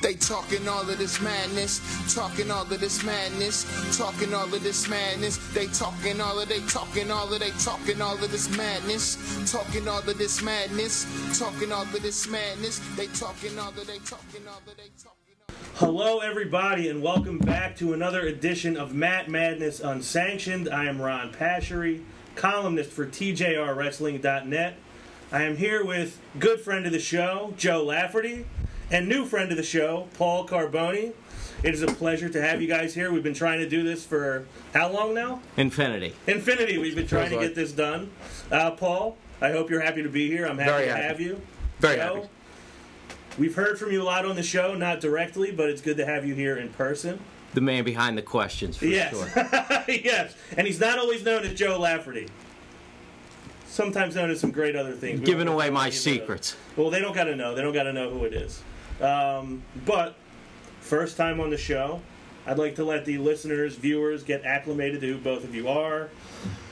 They talking all of this madness, talking all of this madness, talking all of this madness. They talking all of, they talking all of, they talking all of this madness, talking all of this madness, talking all of this madness. They talking all of, they talking all of, they talking. Hello, everybody, and welcome back to another edition of Matt Madness Unsanctioned. I am Ron Pashery, columnist for TJRWrestling.net. I am here with good friend of the show, Joe Lafferty, and new friend of the show, Paul Carboni. It is a pleasure to have you guys here. We've been trying to do this for how long now? Infinity. Infinity. We've been trying to get this done. Paul, I hope you're happy to be here. I'm happy have you. Very happy. We've heard from you a lot on the show, not directly, but it's good to have you here in person. The man behind the questions, for sure. Yes, and he's not always known as Joe Lafferty. Sometimes known as some great other things. Giving away my secrets. Well, they don't got to know. They don't got to know who it is. But first time on the show, I'd like to let the listeners, viewers, get acclimated to who both of you are.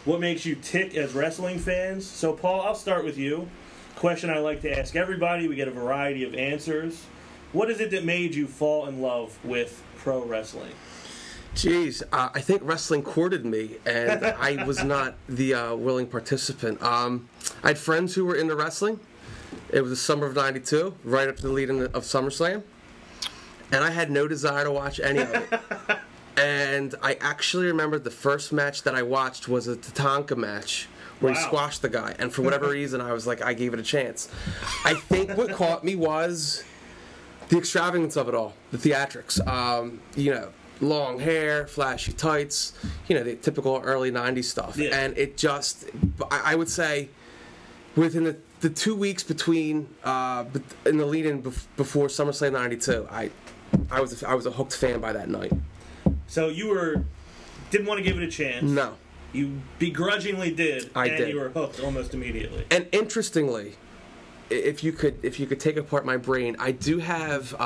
What makes you tick as wrestling fans? So, Paul, I'll start with you. Question I like to ask everybody. We get a variety of answers. What is it that made you fall in love with pro wrestling? Jeez, I think wrestling courted me, and I was not the willing participant. I had friends who were into wrestling. It was the summer of '92, right up to the lead in of SummerSlam, and I had no desire to watch any of it. And I actually remember the first match that I watched was a Tatanka match, where he squashed the guy. And for whatever reason, I was like, I gave it a chance. I think what caught me was the extravagance of it all, the theatrics. You know, long hair, flashy tights, you know, the typical early 90s stuff. Yeah. And it just, I would say, within the 2 weeks between, in the lead-in before SummerSlam 92, I was a hooked fan by that night. So you didn't want to give it a chance. No. You begrudgingly did, and you were hooked almost immediately. And interestingly, if you could take apart my brain, I do have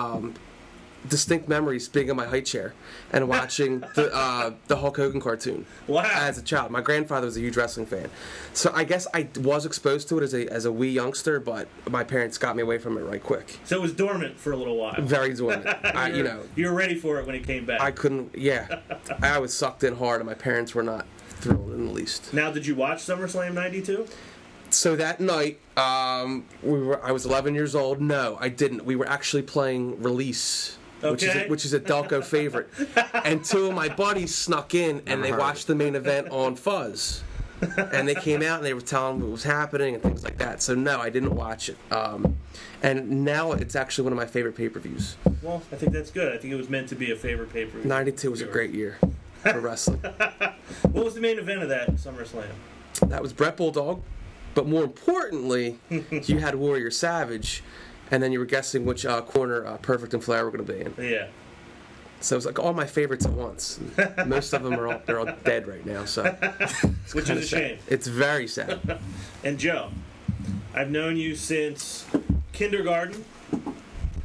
distinct memories being in my high chair and watching the Hulk Hogan cartoon as a child. My grandfather was a huge wrestling fan, so I guess I was exposed to it as a wee youngster. But my parents got me away from it right quick. So it was dormant for a little while. Very dormant. You were ready for it when it came back. I couldn't. Yeah, I was sucked in hard, and my parents were not thrilled in the least. Now, did you watch SummerSlam 92? So that night, I was 11 years old. No, I didn't. We were actually playing Release, which is a Delco favorite. And two of my buddies snuck in, and they watched the main event on Fuzz. And they came out, and they were telling what was happening and things like that. So, no, I didn't watch it. And now it's actually one of my favorite pay-per-views. Well, I think that's good. I think it was meant to be a favorite pay-per-view. 92 was a great year for wrestling. What was the main event of that SummerSlam? That was Brett Bulldog, but more importantly, you had Warrior Savage, and then you were guessing which corner Perfect and Flair were going to be in. Yeah. So it was like all my favorites at once. Most of them they're all dead right now, so which is a shame. It's very sad. And Joe, I've known you since kindergarten.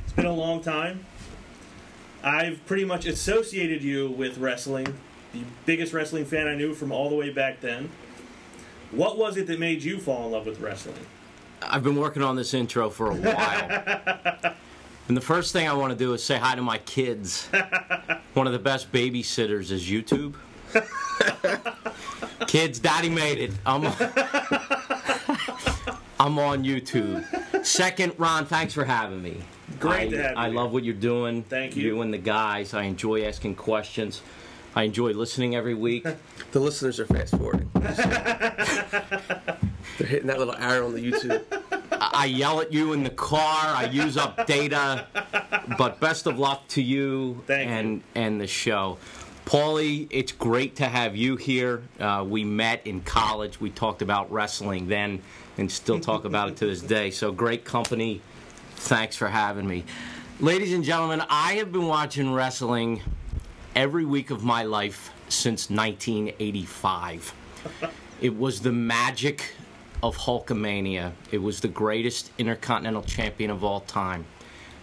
It's been a long time. I've pretty much associated you with wrestling, the biggest wrestling fan I knew from all the way back then. What was it that made you fall in love with wrestling? I've been working on this intro for a while. And the first thing I want to do is say hi to my kids. One of the best babysitters is YouTube. Kids, Daddy made it. I'm on YouTube. Second, Ron, thanks for having me. Great to have you. I love what you're doing. Thank you. You and the guys. I enjoy asking questions. I enjoy listening every week. The listeners are fast-forwarding. They're hitting that little arrow on the YouTube. I yell at you in the car. I use up data. But best of luck to you. Thank you. And the show. Paulie, it's great to have you here. We met in college. We talked about wrestling then and still talk about it to this day. So great company. Thanks for having me. Ladies and gentlemen, I have been watching wrestling every week of my life since 1985. It was the magic of Hulkamania. It was the greatest Intercontinental Champion of all time,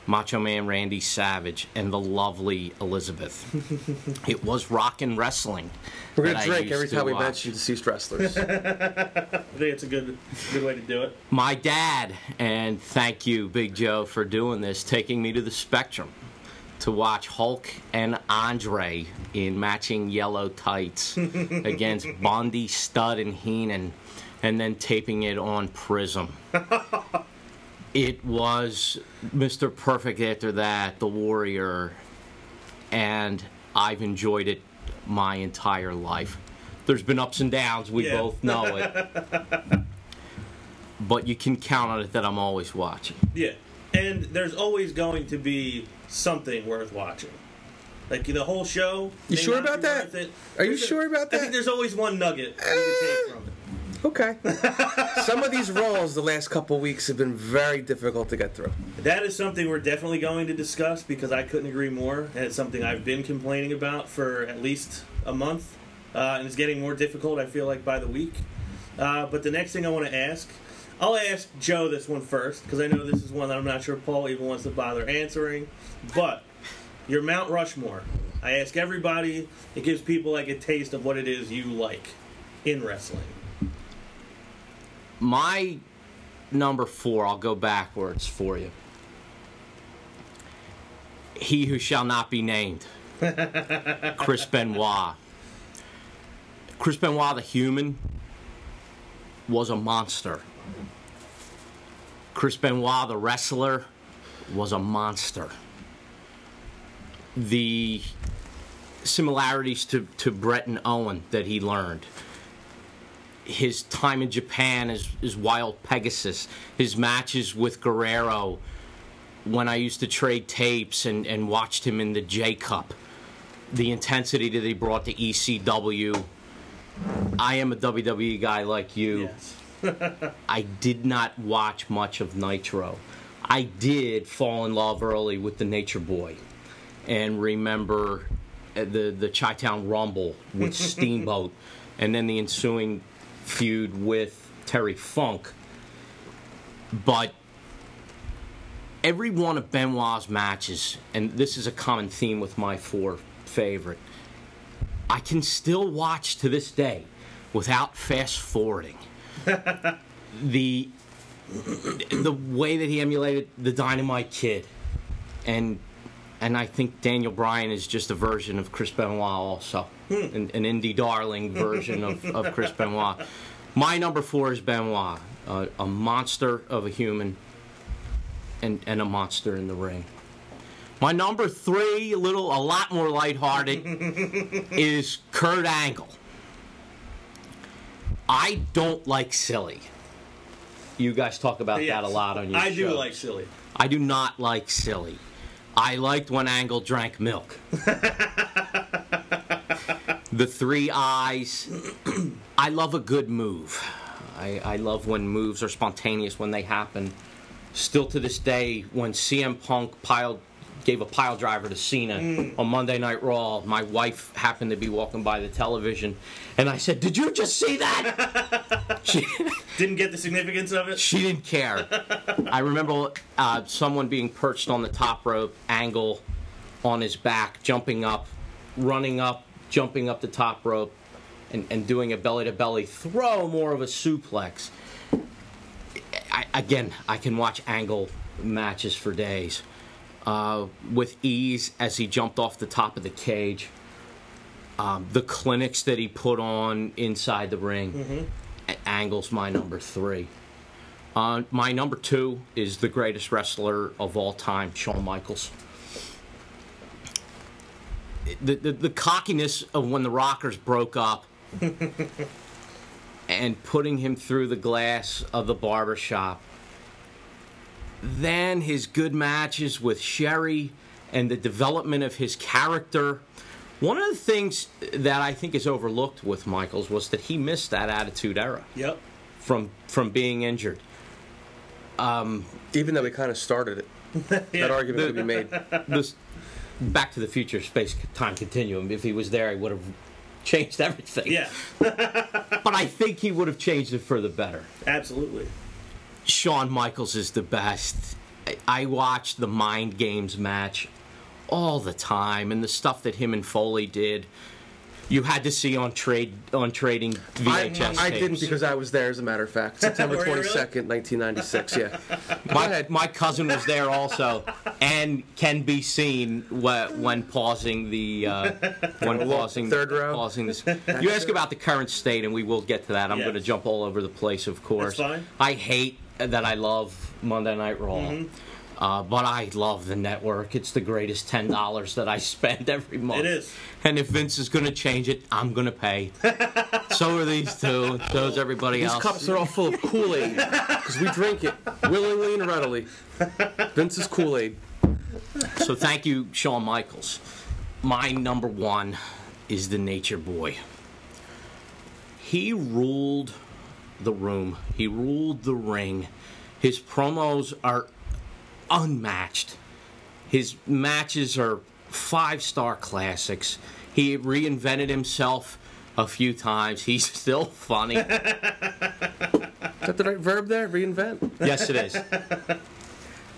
Macho Man Randy Savage, and the lovely Elizabeth. It was rockin' wrestling. We're going to drink every time we mention deceased wrestlers. I think it's a good way to do it. My dad, and thank you, Big Joe, for doing this, taking me to the Spectrum. to watch Hulk and Andre in matching yellow tights against Bondi, Stud, and Heenan, and then taping it on Prism. It was Mr. Perfect after that, The Warrior, and I've enjoyed it my entire life. There's been ups and downs, we both know it. But you can count on it that I'm always watching. Yeah, and there's always going to be something worth watching. Like the whole show. You sure about that? Are you sure about that? I think there's always one nugget you can take from it. Okay. Some of these roles the last couple weeks have been very difficult to get through. That is something we're definitely going to discuss because I couldn't agree more. And it's something I've been complaining about for at least a month. And it's getting more difficult, I feel like, by the week. But the next thing I want to ask, I'll ask Joe this one first because I know this is one that I'm not sure Paul even wants to bother answering. But your Mount Rushmore. I ask everybody. It gives people like a taste of what it is you like in wrestling. My number four, I'll go backwards for you. He who shall not be named. Chris Benoit. Chris Benoit, the human, was a monster. Chris Benoit, the wrestler, was a monster. The similarities to Bret and Owen that he learned. His time in Japan as Wild Pegasus. His matches with Guerrero when I used to trade tapes and watched him in the J Cup. The intensity that he brought to ECW. I am a WWE guy like you. Yes. I did not watch much of Nitro. I did fall in love early with the Nature Boy. And remember the Chi-Town Rumble with Steamboat. And then the ensuing feud with Terry Funk. But every one of Benoit's matches, and this is a common theme with my four favorite, I can still watch to this day without fast forwarding. The way that he emulated the Dynamite Kid, and I think Daniel Bryan is just a version of Chris Benoit also. An indie darling version of Chris Benoit. My number four is Benoit, a monster of a human and a monster in the ring. My number three, a lot more lighthearted, is Kurt Angle. I don't like silly. You guys talk about that a lot on your show. I do like silly. I do not like silly. I liked when Angle drank milk. The three eyes. I love a good move. I love when moves are spontaneous, when they happen. Still to this day, when CM Punk gave a pile driver to Cena on Monday Night Raw, my wife happened to be walking by the television, and I said, "Did you just see that?" She didn't get the significance of it? She didn't care. I remember someone being perched on the top rope, Angle on his back, jumping up, running up, jumping up the top rope and doing a belly-to-belly throw, more of a suplex. I can watch Angle matches for days. With ease as he jumped off the top of the cage. The clinics that he put on inside the ring. Angle's my number three. My number two is the greatest wrestler of all time, Shawn Michaels. The cockiness of when the Rockers broke up and putting him through the glass of the barbershop. Then his good matches with Sherry and the development of his character. One of the things that I think is overlooked with Michaels was that he missed that Attitude Era. Yep. From being injured. Even though he kind of started it. That argument could be made. Back to the Future space-time continuum. If he was there, he would have changed everything. Yeah. But I think he would have changed it for the better. Absolutely. Shawn Michaels is the best. I watched the Mind Games match all the time, and the stuff that him and Foley did. you had to see on trading VHS tapes. I didn't, because I was there, as a matter of fact. September 22nd, 1996, yeah. My cousin was there also, and can be seen when pausing the... third row? Pausing this. You ask about the current state, and we will get to that. I'm going to jump all over the place, of course. That's fine. I hate that I love Monday Night Raw. Mm-hmm. But I love the network. It's the greatest $10 that I spend every month. It is. And if Vince is going to change it, I'm going to pay. So are these two. So is everybody else. These cups are all full of Kool-Aid, because we drink it willingly and readily. Vince's Kool-Aid. So thank you, Shawn Michaels. My number one is the Nature Boy. He ruled the room. He ruled the ring. His promos are unmatched. His matches are five-star classics. He reinvented himself a few times. He's still funny. Is that the right verb there? Reinvent? Yes, it is.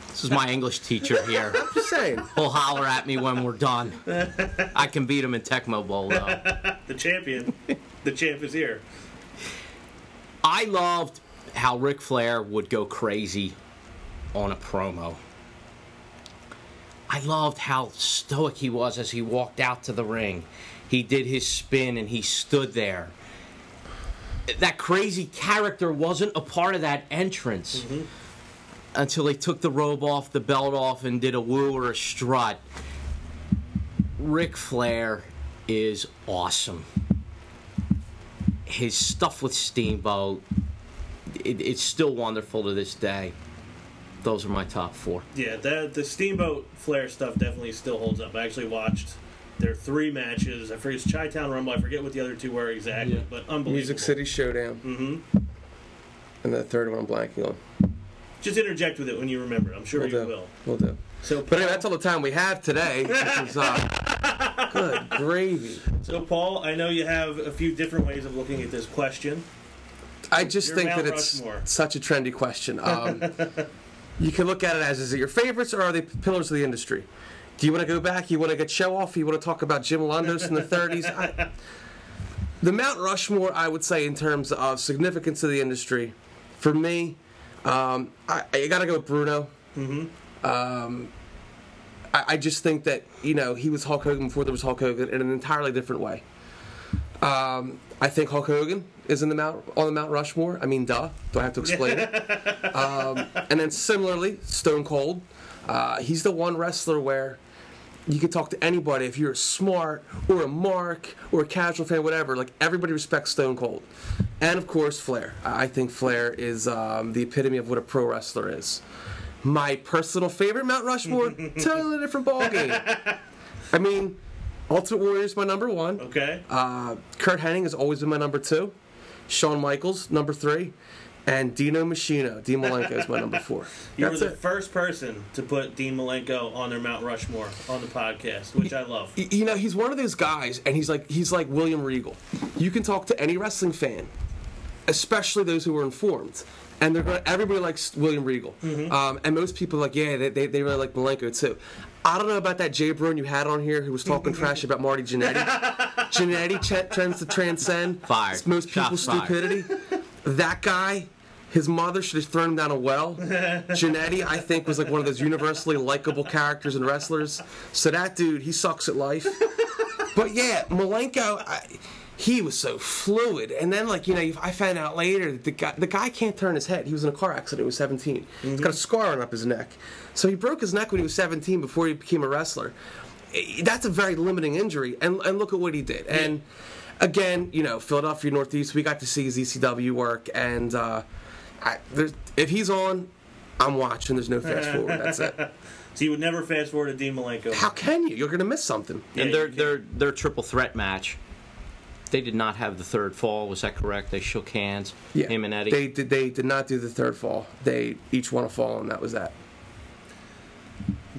This is my English teacher here. I'm just saying. He'll holler at me when we're done. I can beat him in Tecmo Bowl, though. The champion. The champ is here. I loved how Ric Flair would go crazy on a promo. I loved how stoic he was as he walked out to the ring. He did his spin and he stood there. That crazy character wasn't a part of that entrance until he took the robe off, the belt off, and did a woo or a strut. Ric Flair is awesome. His stuff with Steamboat, it's still wonderful to this day. Those are my top four. Yeah, the Steamboat Flair stuff definitely still holds up. I actually watched their three matches. I forget, it's Chi-Town Rumble. I forget what the other two were exactly, but unbelievable. Music City Showdown. Mm-hmm. And the third one I'm blanking on. Just interject with it when you remember it. I'm sure you will. We'll do. So, but anyway, that's all the time we have today. Good gravy. So, Paul, I know you have a few different ways of looking at this question. I just think that it's such a trendy question. You can look at it as, is it your favorites or are they pillars of the industry? Do you want to go back? You want to get show-off? You want to talk about Jim Londos in the 30s? The Mount Rushmore, I would say, in terms of significance to the industry, for me, I got to go with Bruno. Mm-hmm. I just think that, you know, he was Hulk Hogan before there was Hulk Hogan in an entirely different way. I think Hulk Hogan is on the Mount Rushmore. I mean, duh. Do I have to explain it? And then similarly, Stone Cold. He's the one wrestler where you can talk to anybody. If you're a smart or a mark or a casual fan, whatever, like everybody respects Stone Cold. And, of course, Flair. I think Flair is the epitome of what a pro wrestler is. My personal favorite Mount Rushmore, totally different ballgame. I mean, Ultimate Warrior is my number one. Okay. Curt Hennig has always been my number two. Shawn Michaels, number three. And Dino Machino, Dean Malenko, is my number four. You were the first person to put Dean Malenko on their Mount Rushmore on the podcast, which I love. You know, he's one of those guys, and he's like William Regal. You can talk to any wrestling fan, especially those who are informed. And everybody likes William Regal. Mm-hmm. And most people are like, yeah, they really like Malenko, too. I don't know about that Jay Bruin you had on here who was talking trash about Marty Jannetty. Jannetty tends to transcend most people's stupidity. That guy, his mother should have thrown him down a well. Jannetty, I think, was like one of those universally likable characters and wrestlers. So that dude, he sucks at life. But yeah, Malenko... He was so fluid, and then, like, you know, I found out later that the guy can't turn his head. He was in a car accident. He was 17. Mm-hmm. He's got a scar on up his neck, so he broke his neck when he was 17 before he became a wrestler. That's a very limiting injury, and look at what he did. Yeah. And again, you know, Philadelphia Northeast, we got to see his ECW work, and if he's on, I'm watching. There's no fast forward. That's it. So you would never fast forward to Dean Malenko. How can you? You're going to miss something. Yeah, and their triple threat match. They did not have the third fall. Was that correct? They shook hands. Yeah. Him and Eddie. They did not do the third fall. They each won a fall, and that was that.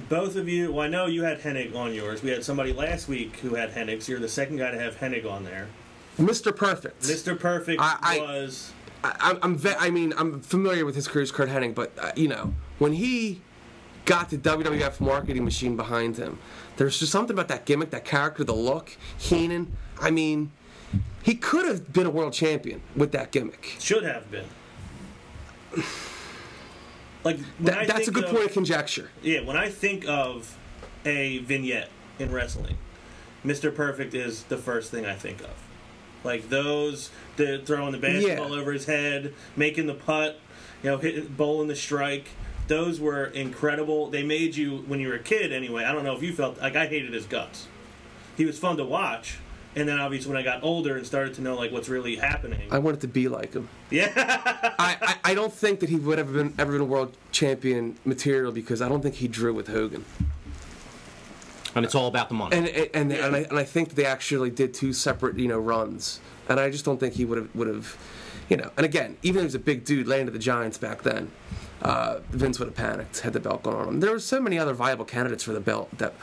Both of you. Well, I know you had Hennig on yours. We had somebody last week who had Hennig. So you're the second guy to have Hennig on there. Mr. Perfect. Mr. Perfect was. I mean, I'm familiar with his career as Curt Hennig, but you know, when he got the WWF marketing machine behind him. There's just something about that gimmick, that character, the look. Heenan, I mean, he could have been a world champion with that gimmick. Should have been. Like that's a good point of conjecture. Yeah, when I think of a vignette in wrestling, Mr. Perfect is the first thing I think of. Like those, the throwing the basketball over his head, making the putt, you know, bowling the strike. Those were incredible. They made you, when you were a kid anyway, I don't know if you felt, like I hated his guts. He was fun to watch. And then obviously when I got older and started to know like what's really happening, I wanted to be like him. Yeah. I don't think that he would have been ever been a world champion material because I don't think he drew with Hogan. And it's all about the money. And I think that they actually did two separate, you know, runs. And I just don't think he would have, you know. And again, even though he was a big dude, laying to the Giants back then, Vince would have panicked had the belt gone on him. There were so many other viable candidates for the belt that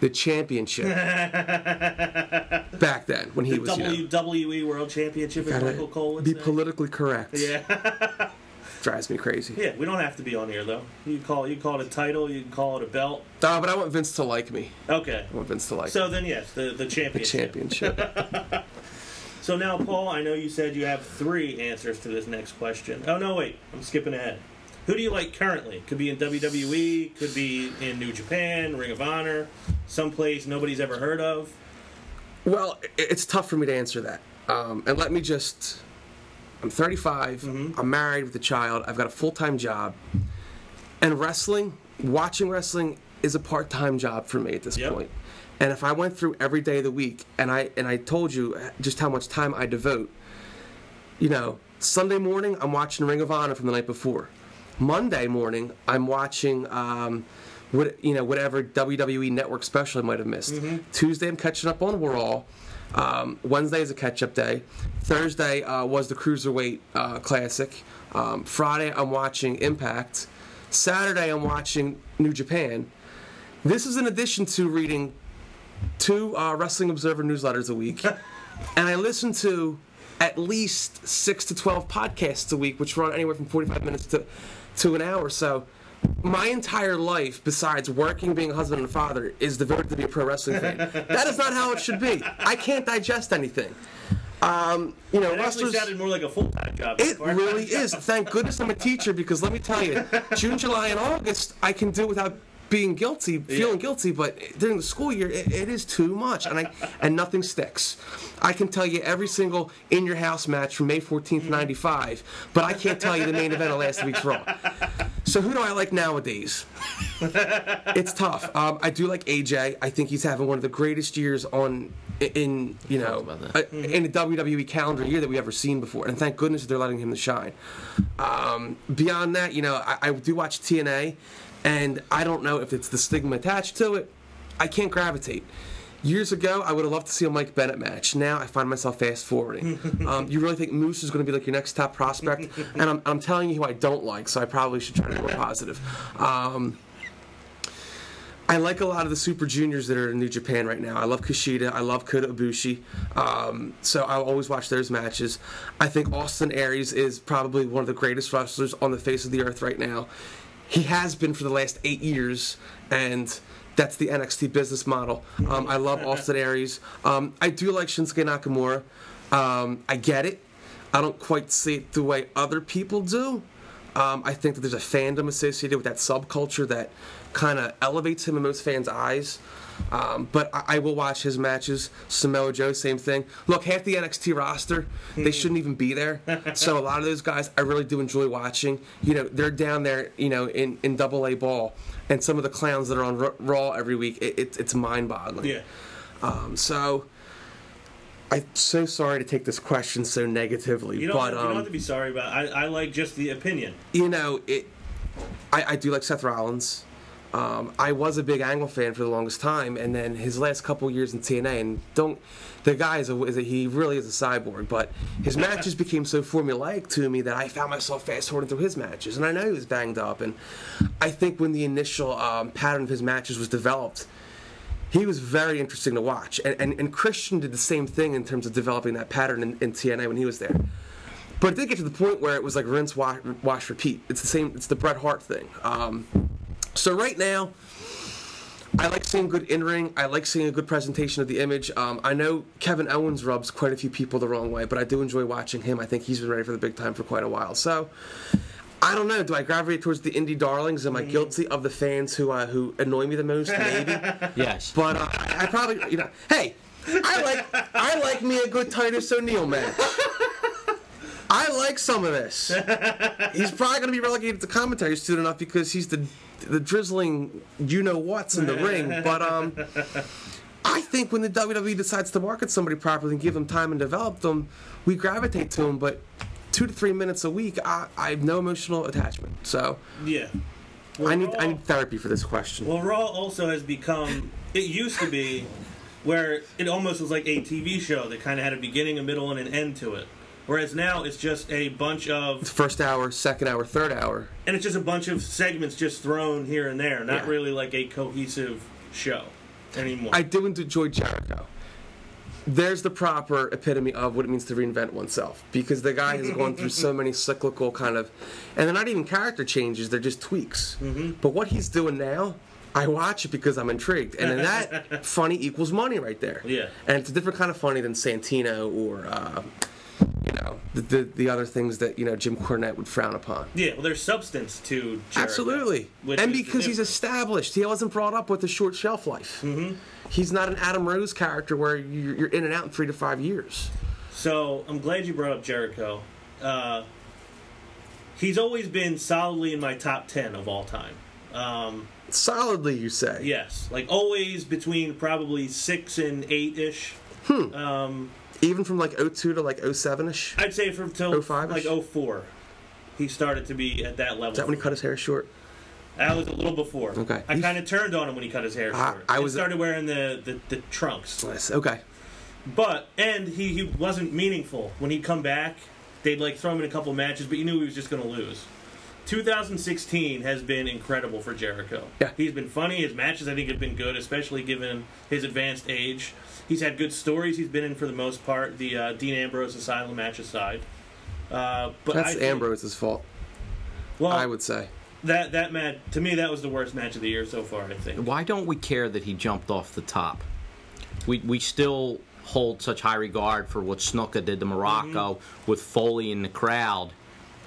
the championship back then when he was WWE World Championship, as Michael Cole would say. Be politically correct. Yeah. Drives me crazy. Yeah, we don't have to be on here though. You call it a title, you can call it a belt. But I want Vince to like me. Okay. I want Vince to like me. So then yes, the championship. The championship. So now, Paul, I know you said you have three answers to this next question. Oh no, wait, I'm skipping ahead. Who do you like currently? Could be in WWE, could be in New Japan, Ring of Honor, someplace nobody's ever heard of. Well, it's tough for me to answer that. And let me just. I'm 35, mm-hmm. I'm married with a child, I've got a full-time job, and wrestling, watching wrestling is a part-time job for me at this point. And if I went through every day of the week, and I told you just how much time I devote, you know, Sunday morning, I'm watching Ring of Honor from the night before. Monday morning, I'm watching, whatever WWE Network special I might have missed. Mm-hmm. Tuesday, I'm catching up on Raw. Wednesday is a catch-up day. Thursday was the Cruiserweight Classic. Friday, I'm watching Impact. Saturday, I'm watching New Japan. This is in addition to reading two Wrestling Observer newsletters a week. And I listen to at least 6 to 12 podcasts a week, which run anywhere from 45 minutes to an hour. So my entire life, besides working, being a husband and a father, is devoted to be a pro wrestling fan. That is not how it should be. I can't digest anything. It actually sounded more like a full-time job. It really is. Thank goodness I'm a teacher, because let me tell you, June, July, and August, I can do without feeling guilty, but during the school year, it is too much, and nothing sticks. I can tell you every single In Your House match from May 14th, 95, but I can't tell you the main event of last week's Raw. So who do I like nowadays? It's tough. I do like AJ. I think he's having one of the greatest years in the WWE calendar year that we've ever seen before, and thank goodness they're letting him shine. Beyond that, I do watch TNA. And I don't know if it's the stigma attached to it. I can't gravitate. Years ago, I would have loved to see a Mike Bennett match. Now, I find myself fast-forwarding. You really think Moose is going to be like your next top prospect? And I'm telling you who I don't like, so I probably should try to be more positive. I like a lot of the Super Juniors that are in New Japan right now. I love Kushida. I love Kota Ibushi. So I'll always watch those matches. I think Austin Aries is probably one of the greatest wrestlers on the face of the earth right now. He has been for the last 8 years, and that's the NXT business model. I love Austin Aries. I do like Shinsuke Nakamura. I get it. I don't quite see it the way other people do. I think that there's a fandom associated with that subculture that kind of elevates him in most fans' eyes. But I will watch his matches. Samoa Joe, same thing. Look, half the NXT roster, they shouldn't even be there. So a lot of those guys I really do enjoy watching. They're down there, in double-A ball. And some of the clowns that are on Raw every week, it's mind-boggling. Yeah. So I'm so sorry to take this question so negatively. You don't have to be sorry about it. I like just the opinion. I do like Seth Rollins. I was a big Angle fan for the longest time, and then his last couple years in TNA, he really is a cyborg, but his matches became so formulaic to me that I found myself fast-forwarding through his matches, and I know he was banged up, and I think when the initial pattern of his matches was developed, he was very interesting to watch, and Christian did the same thing in terms of developing that pattern in TNA when he was there. But it did get to the point where it was like rinse, wash, repeat. It's the Bret Hart thing. So right now, I like seeing good in-ring. I like seeing a good presentation of the image. I know Kevin Owens rubs quite a few people the wrong way, but I do enjoy watching him. I think he's been ready for the big time for quite a while. So, I don't know. Do I gravitate towards the indie darlings? Am I guilty of the fans who annoy me the most? Maybe. Yes. But I probably, you know, hey, I like me a good Titus O'Neil match. I like some of this. He's probably going to be relegated to commentary soon enough because he's the drizzling you-know-whats in the ring. But I think when the WWE decides to market somebody properly and give them time and develop them, we gravitate to them. But 2 to 3 minutes a week, I have no emotional attachment. So yeah, well, I need therapy for this question. Well, Raw also has become, it used to be where it almost was like a TV show that kind of had a beginning, a middle, and an end to it. Whereas now it's just a bunch of... First hour, second hour, third hour. And it's just a bunch of segments just thrown here and there. Not really like a cohesive show anymore. I do enjoy Jericho. There's the proper epitome of what it means to reinvent oneself. Because the guy has gone through so many cyclical kind of... And they're not even character changes, they're just tweaks. Mm-hmm. But what he's doing now... I watch it because I'm intrigued. And then that funny equals money right there. Yeah. And it's a different kind of funny than Santino or, you know, the other things that, you know, Jim Cornette would frown upon. Yeah, well, there's substance to Jericho. Absolutely. And because he's established. He wasn't brought up with a short shelf life. Mm-hmm. He's not an Adam Rose character where you're in and out in 3 to 5 years. So, I'm glad you brought up Jericho. He's always been solidly in my top 10 of all time. Solidly, you say? Yes. Like, always between probably 6 and 8-ish. Even from, like, 02 to, like, 07-ish? I'd say from till 05-ish? Like, 04. He started to be at that level. Is that when he cut his hair short? That was a little before. Okay. I kind of turned on him when he cut his hair short. He started wearing the trunks. Nice. Okay. But, and he wasn't meaningful. When he'd come back, they'd, like, throw him in a couple matches, but you knew he was just going to lose. 2016 has been incredible for Jericho. Yeah. He's been funny. His matches, I think, have been good, especially given his advanced age. He's had good stories he's been in for the most part, the Dean Ambrose Asylum match aside. But that's Ambrose's fault, well, I would say. That match, to me, that was the worst match of the year so far, I think. Why don't we care that he jumped off the top? We still hold such high regard for what Snuka did to Morocco with Foley in the crowd.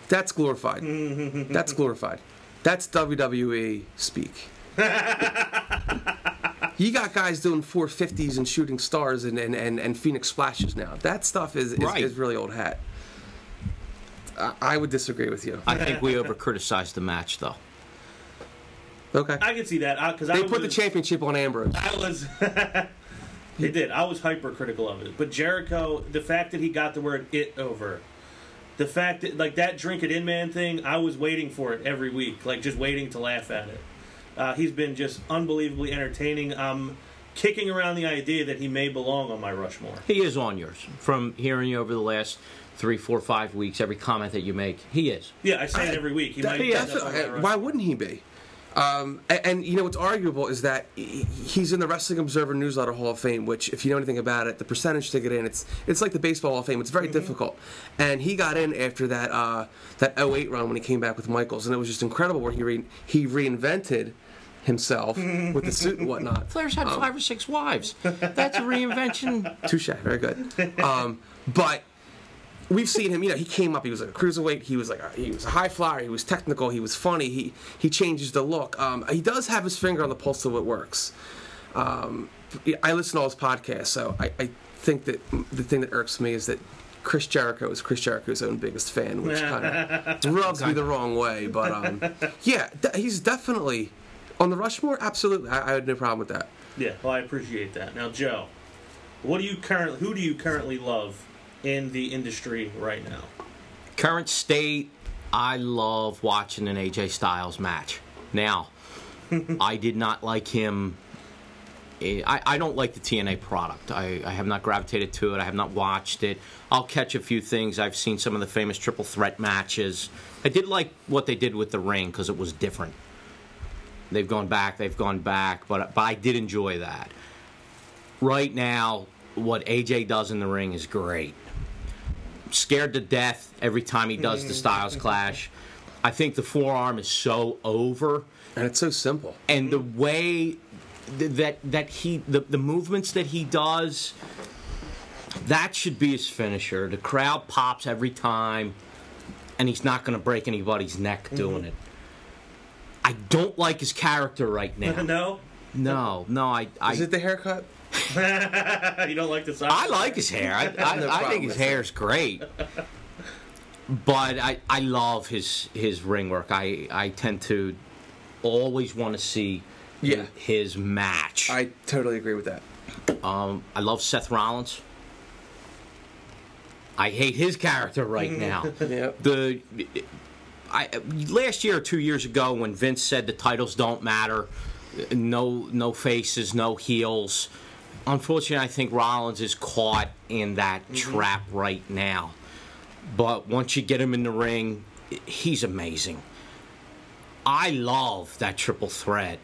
That's glorified. That's glorified. That's WWE speak. You got guys doing 450s and shooting stars and Phoenix splashes now. That stuff is really old hat. I would disagree with you. I think we over-criticized the match, though. Okay. I can see that. They put the championship on Ambrose. They did. I was hyper-critical of it. But Jericho, the fact that he got the word "it" over... The fact that, like, that drink it in man thing, I was waiting for it every week. Like, just waiting to laugh at it. He's been just unbelievably entertaining. I'm kicking around the idea that he may belong on my Rushmore. He is on yours. From hearing you over the last 3, 4, 5 weeks, every comment that you make, he is. Yeah, I say it every week. Why wouldn't he be? And, you know, what's arguable is that he's in the Wrestling Observer Newsletter Hall of Fame, which, if you know anything about it, the percentage to get in, it's like the Baseball Hall of Fame. It's very difficult. And he got in after that 08 run when he came back with Michaels, and it was just incredible where he reinvented himself with the suit and whatnot. Flair's had 5 or 6 wives. That's a reinvention. Touche. Very good. But... We've seen him, you know, he came up, he was like a cruiserweight, he was a high flyer, he was technical, he was funny, he changes the look. He does have his finger on the pulse of what works. I listen to all his podcasts, so I think that the thing that irks me is that Chris Jericho is Chris Jericho's own biggest fan, which kind of rubs me the wrong way. But, yeah, he's definitely, on the Rushmore, absolutely, I had no problem with that. Yeah, well, I appreciate that. Now, Joe, who do you currently love in the industry right now? Current state, I love watching an AJ Styles match. Now, I did not like him. I don't like the TNA product. I have not gravitated to it. I have not watched it. I'll catch a few things. I've seen some of the famous triple threat matches. I did like what they did with the ring because it was different. They've gone back, but I did enjoy that. Right now, what AJ does in the ring is great. Scared to death every time he does the Styles Clash. I think the forearm is so over. And it's so simple. And the way that he, the movements that he does, that should be his finisher. The crowd pops every time, and he's not going to break anybody's neck doing it. I don't like his character right now. No, is it the haircut? You don't like the size? I like his hair. I think his hair is great. But I love his ring work. I tend to always want to see his match. I totally agree with that. I love Seth Rollins. I hate his character right now. Last year or 2 years ago when Vince said the titles don't matter, no faces, no heels, unfortunately I think Rollins is caught in that trap right now. But once you get him in the ring, he's amazing. I love that triple threat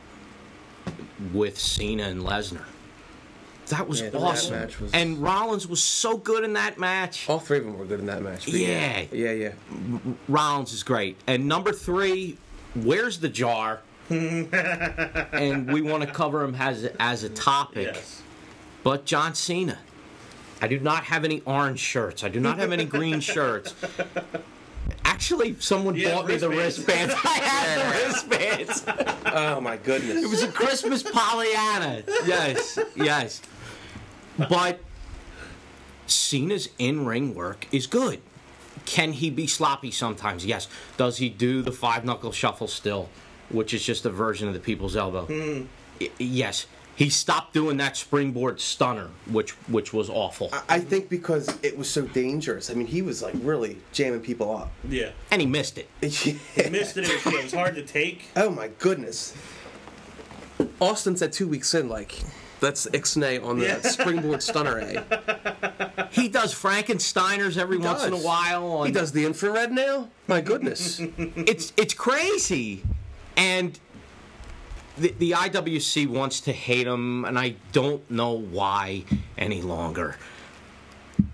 with Cena and Lesnar. That was awesome. That match was... And Rollins was so good in that match. All three of them were good in that match. Rollins is great. And number three, where's the jar? And we want to cover him as a topic. Yes. But John Cena. I do not have any orange shirts. I do not have any green shirts. Actually, someone bought me the wristbands. I have the wristbands. Oh, my goodness. It was a Christmas Pollyanna. Yes. But Cena's in-ring work is good. Can he be sloppy sometimes? Yes. Does he do the five-knuckle shuffle still, which is just a version of the people's elbow? Yes. He stopped doing that springboard stunner, which was awful. I think because it was so dangerous. I mean, he was like really jamming people up. Yeah. And he missed it. He missed it. It was hard to take. Oh, my goodness. Austin said 2 weeks in, like, that's Ixnay on the springboard stunner A. He does Frankensteiners once in a while. He does the infrared now? My goodness. It's crazy. And... The IWC wants to hate him, and I don't know why any longer.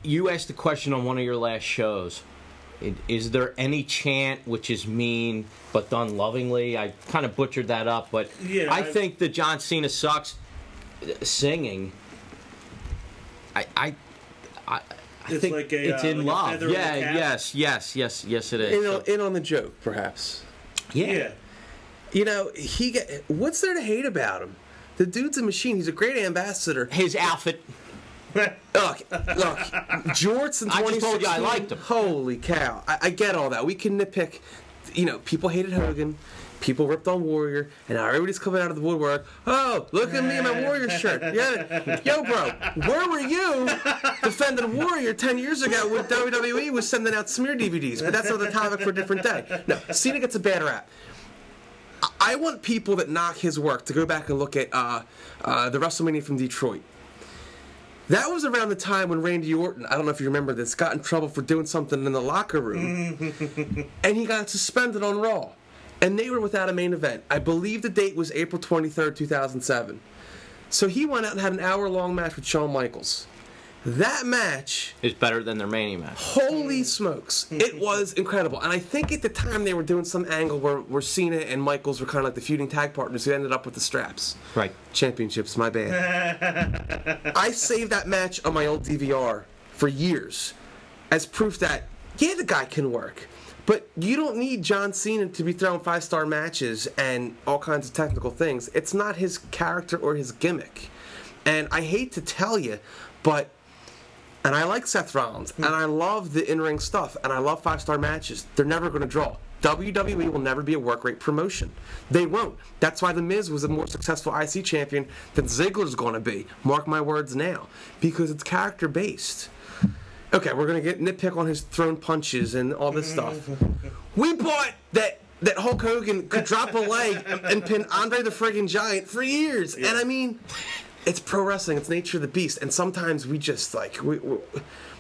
You asked the question on one of your last shows. Is there any chant which is mean but done lovingly? I kind of butchered that up, but I think that John Cena sucks singing. I think like it's in like love. Yes, it is. In on the joke, perhaps. Yeah. You know, what's there to hate about him? The dude's a machine. He's a great ambassador. His outfit. Look, jorts and 2016. I just told you I liked him. Holy cow. I get all that. We can nitpick. You know, people hated Hogan. People ripped on Warrior. And now everybody's coming out of the woodwork. Oh, look at me in my Warrior shirt. Yeah. Yo, bro, where were you defending Warrior 10 years ago when WWE was sending out smear DVDs? But that's another topic for a different day. No, Cena gets a bad rap. I want people that knock his work to go back and look at the WrestleMania from Detroit. That was around the time when Randy Orton, I don't know if you remember this, got in trouble for doing something in the locker room. And he got suspended on Raw. And they were without a main event. I believe the date was April 23rd, 2007. So he went out and had an hour-long match with Shawn Michaels. That match is better than their Mania match. Holy smokes. It was incredible. And I think at the time they were doing some angle where Cena and Michaels were kind of like the feuding tag partners who ended up with the straps. Right. Championships, my bad. I saved that match on my old DVR for years as proof that, the guy can work. But you don't need John Cena to be throwing five-star matches and all kinds of technical things. It's not his character or his gimmick. And I hate to tell you, but... And I like Seth Rollins, and I love the in-ring stuff, and I love five-star matches. They're never going to draw. WWE will never be a work-rate promotion. They won't. That's why The Miz was a more successful IC champion than Ziggler's going to be. Mark my words now, because it's character-based. Okay, we're going to get nitpick on his thrown punches and all this stuff. We bought that Hulk Hogan could drop a leg and pin Andre the friggin' Giant for years, and I mean... It's pro wrestling. It's nature of the beast. And sometimes we just, like...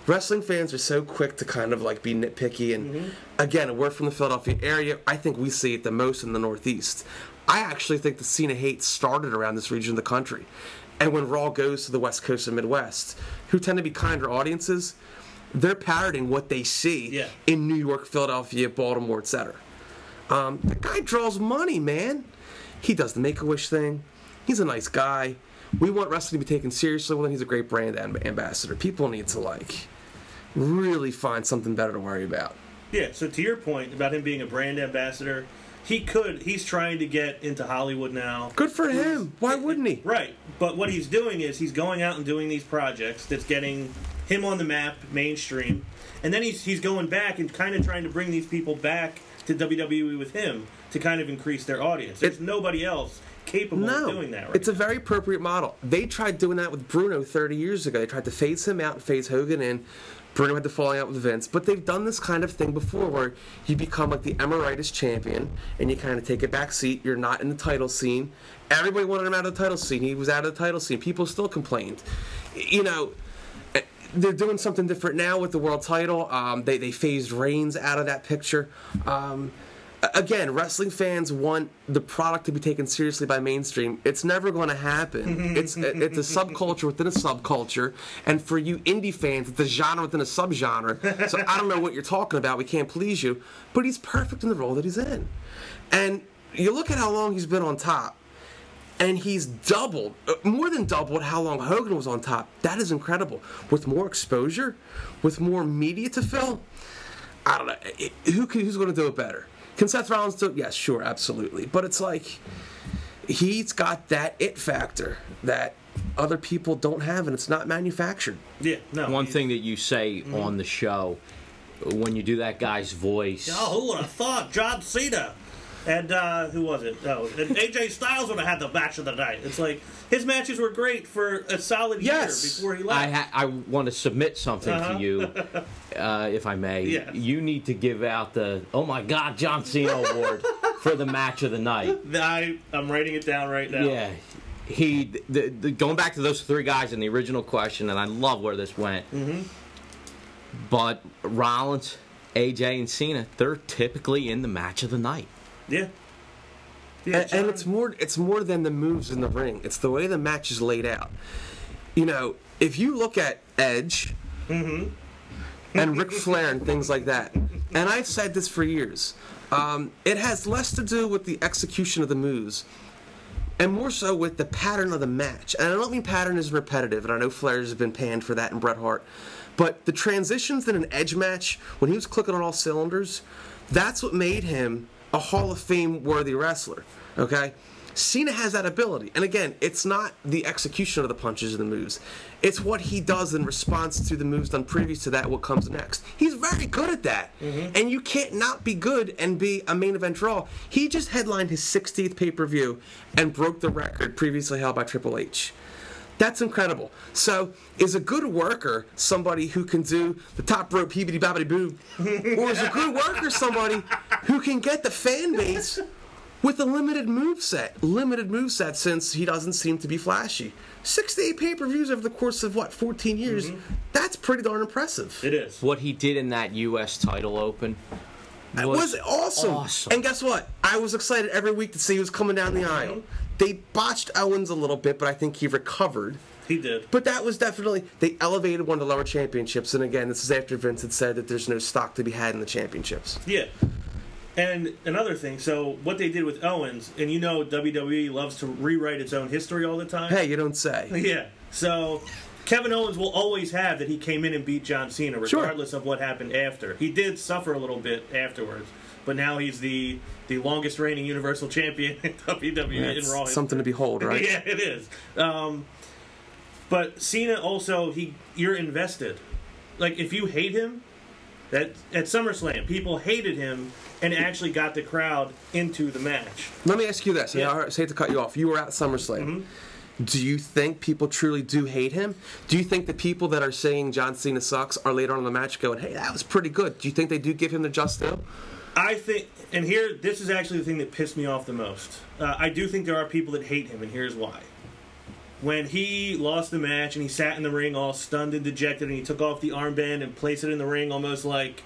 wrestling fans are so quick to kind of, like, be nitpicky. And, again, we're from the Philadelphia area. I think we see it the most in the Northeast. I actually think the Cena hate started around this region of the country. And when Raw goes to the West Coast and Midwest, who tend to be kinder audiences, they're parroting what they see in New York, Philadelphia, Baltimore, etc. The guy draws money, man. He does the Make-A-Wish thing. He's a nice guy. We want wrestling to be taken seriously. Well, then he's a great brand ambassador. People need to, like, really find something better to worry about. Yeah, so to your point about him being a brand ambassador, he could. He's trying to get into Hollywood now. Good for him. Why wouldn't he? Right. But what he's doing is he's going out and doing these projects that's getting him on the map, mainstream. And then he's going back and kind of trying to bring these people back to WWE with him to kind of increase their audience. There's nobody else capable of doing that right now. It's a very appropriate model. They tried doing that with Bruno 30 years ago. They tried to phase him out and phase Hogan in. Bruno had the falling out with Vince. But they've done this kind of thing before where you become like the Emeritus champion and you kind of take a back seat. You're not in the title scene. Everybody wanted him out of the title scene. He was out of the title scene. People still complained. You know, they're doing something different now with the world title. They phased Reigns out of that picture. Again, wrestling fans want the product to be taken seriously by mainstream. It's never going to happen. It's a subculture within a subculture. And for you indie fans, it's a genre within a subgenre. So I don't know what you're talking about. We can't please you. But he's perfect in the role that he's in. And you look at how long he's been on top. And he's doubled, more than doubled how long Hogan was on top. That is incredible. With more exposure, with more media to fill, I don't know. Who's going to do it better? Can Seth Rollins do it? Yes, sure, absolutely. But it's like he's got that it factor that other people don't have, and it's not manufactured. Yeah, no. One thing that you say on the show, when you do that guy's voice. Oh, who would have thought? John Cena. And who was it? Oh, and AJ Styles would have had the match of the night. It's like his matches were great for a solid year before he left. I want to submit something to you, if I may. Yes. You need to give out the "Oh my God, John Cena" award for the match of the night. I'm writing it down right now. Yeah, going back to those three guys in the original question, and I love where this went. Mm-hmm. But Rollins, AJ, and Cena—they're typically in the match of the night. Yeah. And it's more than the moves in the ring. It's the way the match is laid out. You know, if you look at Edge and Ric Flair and things like that, and I've said this for years, it has less to do with the execution of the moves and more so with the pattern of the match. And I don't mean pattern is repetitive, and I know Flair's been panned for that and Bret Hart, but the transitions in an Edge match, when he was clicking on all cylinders, that's what made him a Hall of Fame-worthy wrestler, okay? Cena has that ability. And again, it's not the execution of the punches and the moves. It's what he does in response to the moves done previous to that, what comes next. He's very good at that. And you can't not be good and be a main event draw. He just headlined his 60th pay-per-view and broke the record previously held by Triple H. That's incredible. So, is a good worker somebody who can do the top rope heebity bobbity boo? Or is a good worker somebody who can get the fan base with a limited moveset? Limited moveset, since he doesn't seem to be flashy. 6 to 8 pay-per-views over the course of, 14 years? That's pretty darn impressive. It is. What he did in that U.S. title open was awesome. And guess what? I was excited every week to see he was coming down the aisle. They botched Owens a little bit, but I think he recovered. He did. But that was definitely, they elevated one of the lower championships. And again, this is after Vince had said that there's no stock to be had in the championships. Yeah. And another thing, so what they did with Owens, and you know WWE loves to rewrite its own history all the time. Hey, you don't say. Yeah. So Kevin Owens will always have that he came in and beat John Cena, regardless of what happened after. He did suffer a little bit afterwards. But now he's the longest reigning Universal Champion in WWE in Raw. It's something to behold, right? Yeah, it is. But Cena also, you're invested. Like, if you hate him, at SummerSlam, people hated him and actually got the crowd into the match. Let me ask you this. Yeah. I hate to cut you off. You were at SummerSlam. Do you think people truly do hate him? Do you think the people that are saying John Cena sucks are later on in the match going, hey, that was pretty good? Do you think they do give him the just deal? I think, and here, this is actually the thing that pissed me off the most. I do think there are people that hate him, and here's why. When he lost the match and he sat in the ring all stunned and dejected, and he took off the armband and placed it in the ring almost like,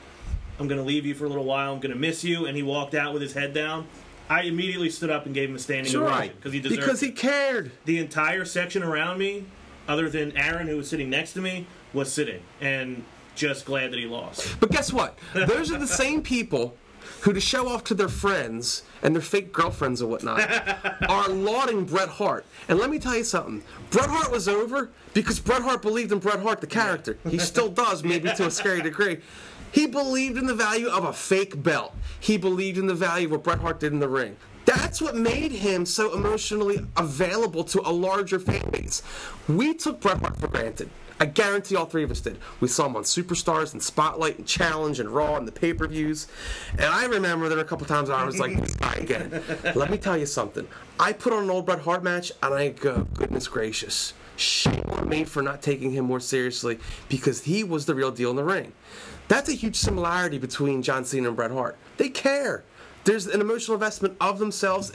I'm going to leave you for a little while, I'm going to miss you, and he walked out with his head down, I immediately stood up and gave him a standing ovation because he deserved it. Because he cared. The entire section around me, other than Aaron, who was sitting next to me, was sitting, and just glad that he lost. But guess what? Those are the same people who, to show off to their friends and their fake girlfriends and whatnot, are lauding Bret Hart. And let me tell you something. Bret Hart was over because Bret Hart believed in Bret Hart, the character. He still does, maybe to a scary degree. He believed in the value of a fake belt. He believed in the value of what Bret Hart did in the ring. That's what made him so emotionally available to a larger fan base. We took Bret Hart for granted. I guarantee all three of us did. We saw him on Superstars and Spotlight and Challenge and Raw and the pay-per-views. And I remember there were a couple times I was like, this guy again. Let me tell you something. I put on an old Bret Hart match, and I go, goodness gracious. Shame on me for not taking him more seriously, because he was the real deal in the ring. That's a huge similarity between John Cena and Bret Hart. They care. There's an emotional investment of themselves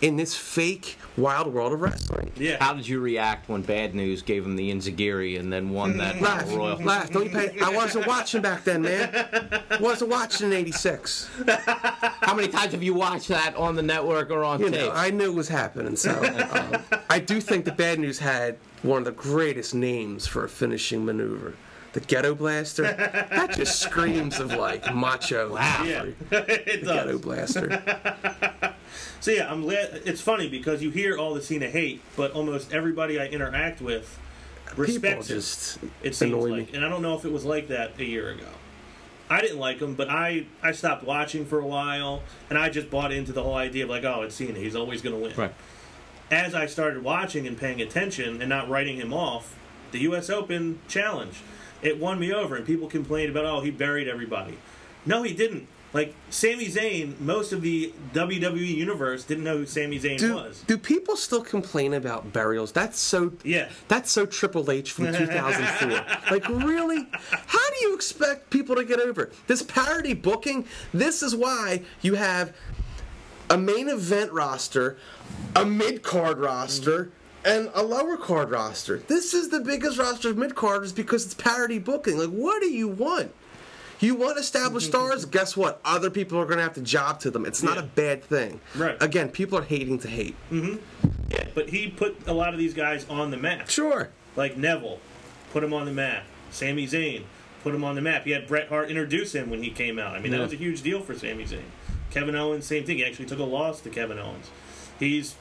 in this fake wild world of wrestling. Yeah. How did you react when Bad News gave him the Enziguri and then won that Royal? Laugh. Don't you pay? I wasn't watching back then, man. Wasn't watching in '86. How many times have you watched that on the network or on tape? I knew it was happening, so I do think that Bad News had one of the greatest names for a finishing maneuver. The Ghetto Blaster, that just screams of, like, macho. Wow. Yeah, it does. The Ghetto Blaster. So, yeah, I'm glad. It's funny because you hear all the Cena hate, but almost everybody I interact with respects him. It seems like. And I don't know if it was like that a year ago. I didn't like him, but I stopped watching for a while, and I just bought into the whole idea of, like, oh, it's Cena. He's always going to win. Right. As I started watching and paying attention and not writing him off, the U.S. Open Challenge, it won me over, and people complained about, oh, he buried everybody. No, he didn't. Like, Sami Zayn, most of the WWE universe didn't know who Sami Zayn was. Do people still complain about burials? That's so That's so Triple H from 2004. Like, really? How do you expect people to get over? This parody booking, this is why you have a main event roster, a mid-card roster, and a lower card roster. This is the biggest roster of mid-carders because it's parody booking. Like, what do you want? You want established stars? Guess what? Other people are going to have to job to them. It's not a bad thing. Right. Again, people are hating to hate. Yeah, but he put a lot of these guys on the map. Sure. Like Neville, put him on the map. Sami Zayn, put him on the map. He had Bret Hart introduce him when he came out. I mean, that was a huge deal for Sami Zayn. Kevin Owens, same thing. He actually took a loss to Kevin Owens. He's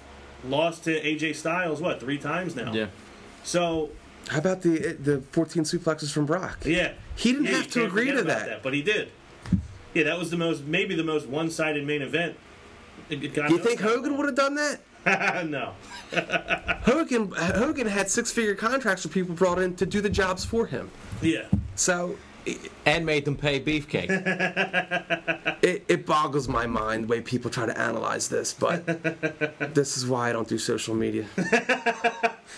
lost to AJ Styles, what, 3 times now? Yeah. So, how about the 14 suplexes from Brock? Yeah. He didn't have to agree to that. But he did. Yeah, that was the most, maybe the most one-sided main event. God, you think Hogan would have done that? No. Hogan had 6-figure contracts where people brought in to do the jobs for him. Yeah. So, and made them pay beefcake. It boggles my mind the way people try to analyze this, but this is why I don't do social media.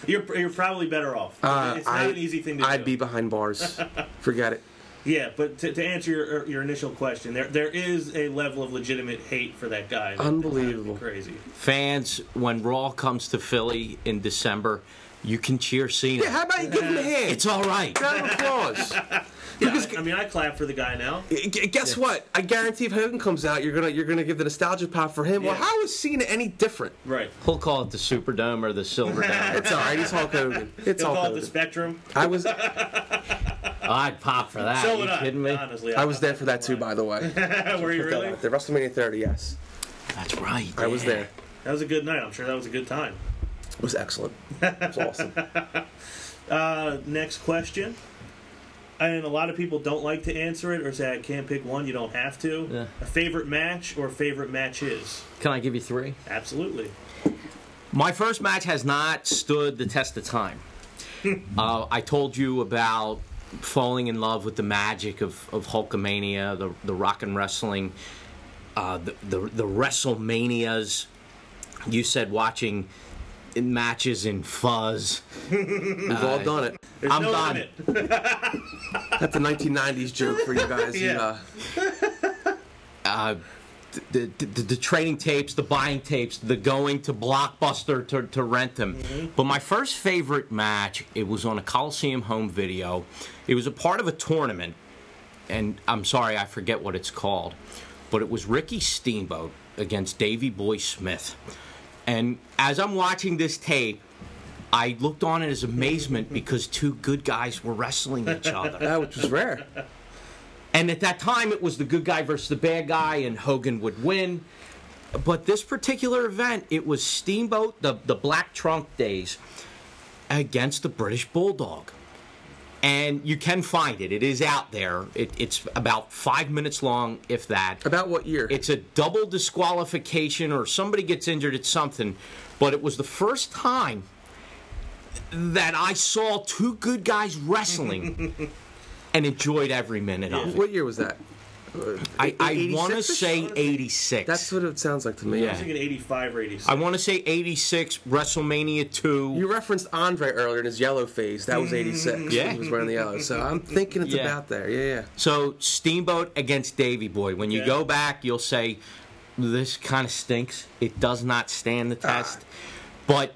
You're probably better off. It's not an easy thing to do. I'd be behind bars. Forget it. Yeah, but to answer your initial question, there is a level of legitimate hate for that guy. Unbelievable. Crazy. Fans, when Raw comes to Philly in December, you can cheer Cena. Yeah, how about you give him a hand? It's all right. Round of applause. Because, yeah, I mean, I clap for the guy now. Guess what? I guarantee if Hogan comes out, you're gonna give the nostalgia pop for him. Yeah. Well, how is Cena any different? Right. He'll call it the Superdome or the Silverdome. It's all right. He's Hulk Hogan. It's all called the Spectrum. I'd pop for that. So would I. Are you kidding me? Honestly, I was there for that too, by the way. Were you really? The WrestleMania 30, yes. That's right. I was there. That was a good night. I'm sure that was a good time. It was excellent. It was awesome. Next question. And a lot of people don't like to answer it or say, I can't pick one. You don't have to. Yeah. A favorite match or favorite matches? Can I give you 3? Absolutely. My first match has not stood the test of time. I told you about falling in love with the magic of Hulkamania, the rock and wrestling, the WrestleManias. You said watching matches in fuzz. We've all done it. I'm done. That's a 1990s joke for you guys. Yeah. The trading tapes, the buying tapes, the going to Blockbuster to rent them. But my first favorite match, it was on a Coliseum home video. It was a part of a tournament, and I'm sorry, I forget what it's called, but it was Ricky Steamboat against Davey Boy Smith. And as I'm watching this tape, I looked on it as amazement because 2 good guys were wrestling each other. That was rare. And at that time, it was the good guy versus the bad guy, and Hogan would win. But this particular event, it was Steamboat, the Black Trunk days, against the British Bulldog. And you can find it. It is out there. It's about 5 minutes long, if that. About what year? It's a double disqualification, or somebody gets injured at something. But it was the first time that I saw two good guys wrestling and enjoyed every minute of it. What year was that? I want to say 86. That's what it sounds like to me. Yeah. I was thinking 85 or 86. I want to say 86, WrestleMania 2. You referenced Andre earlier in his yellow phase. That was 86. Yeah. He was wearing the yellow. So I'm thinking it's about there. Yeah. So Steamboat against Davey Boy. When you go back, you'll say, this kind of stinks. It does not stand the test. But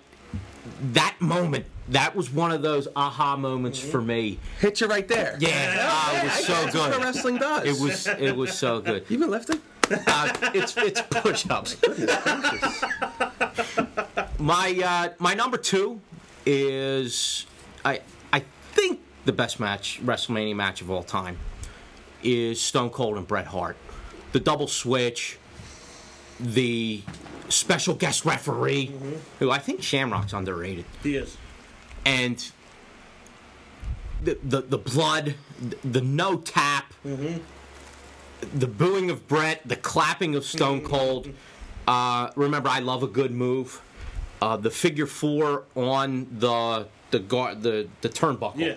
that moment, that was one of those aha moments for me. Hit you right there. Yeah, it was so good. That's what wrestling does. It was so good. You been lifting? It's push-ups. My number two is I think the best match, WrestleMania match of all time, is Stone Cold and Bret Hart. The double switch, the special guest referee, who I think Shamrock's underrated. He is. And the blood, the no tap, the booing of Brett, the clapping of Stone Cold. Remember, I love a good move. The figure four on the turnbuckle. Yeah.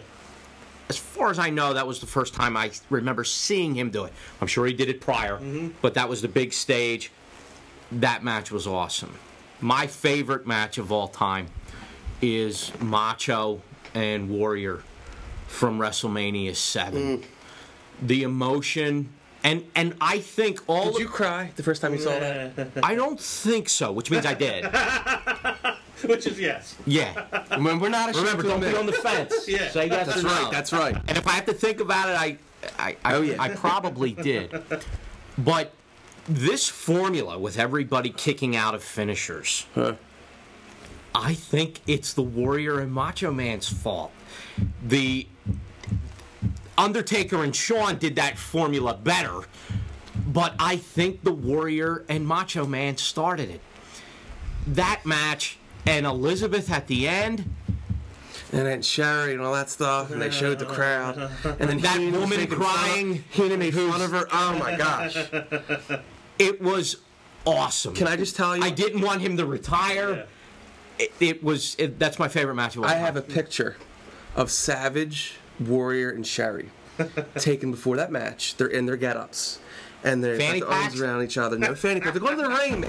As far as I know, that was the first time I remember seeing him do it. I'm sure he did it prior, but that was the big stage. That match was awesome. My favorite match of all time is Macho and Warrior from WrestleMania 7. The emotion, and I think all... Did you cry the first time you saw that? I don't think so, which means I did. Which is yes. Yeah. We're not ashamed. Remember, don't be on the fence. Yeah. Say yes or no. That's right, that's right. And if I have to think about it, I probably did. But this formula with everybody kicking out of finishers... I think it's the Warrior and Macho Man's fault. The Undertaker and Shawn did that formula better, but I think the Warrior and Macho Man started it. That match, and Elizabeth at the end... And then Sherry and all that stuff, and they showed the crowd. And then that woman crying. Heenan made fun of her. Oh, my gosh. It was awesome. Can I just tell you? I didn't want him to retire. Yeah. It was that's my favorite match of all time. I have a picture of Savage, Warrior, and Sherry taken before that match. They're in their get-ups. And they're got their arms around each other. No fanny packs. They're going to the ring,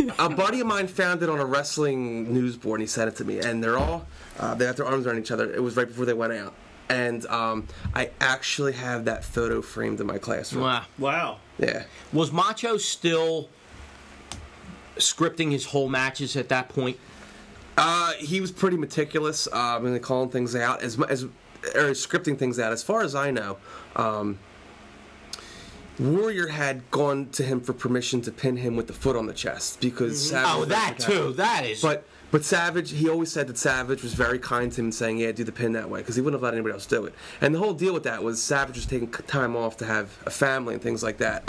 man. A buddy of mine found it on a wrestling news board, and he sent it to me. And they're all, they got their arms around each other. It was right before they went out. And I actually have that photo framed in my classroom. Wow. Yeah. Was Macho still... scripting his whole matches at that point? He was pretty meticulous in calling things out, or scripting things out. As far as I know, Warrior had gone to him for permission to pin him with the foot on the chest because Savage... But Savage, he always said that Savage was very kind to him, saying, yeah, do the pin that way, because he wouldn't have let anybody else do it. And the whole deal with that was Savage was taking time off to have a family and things like that.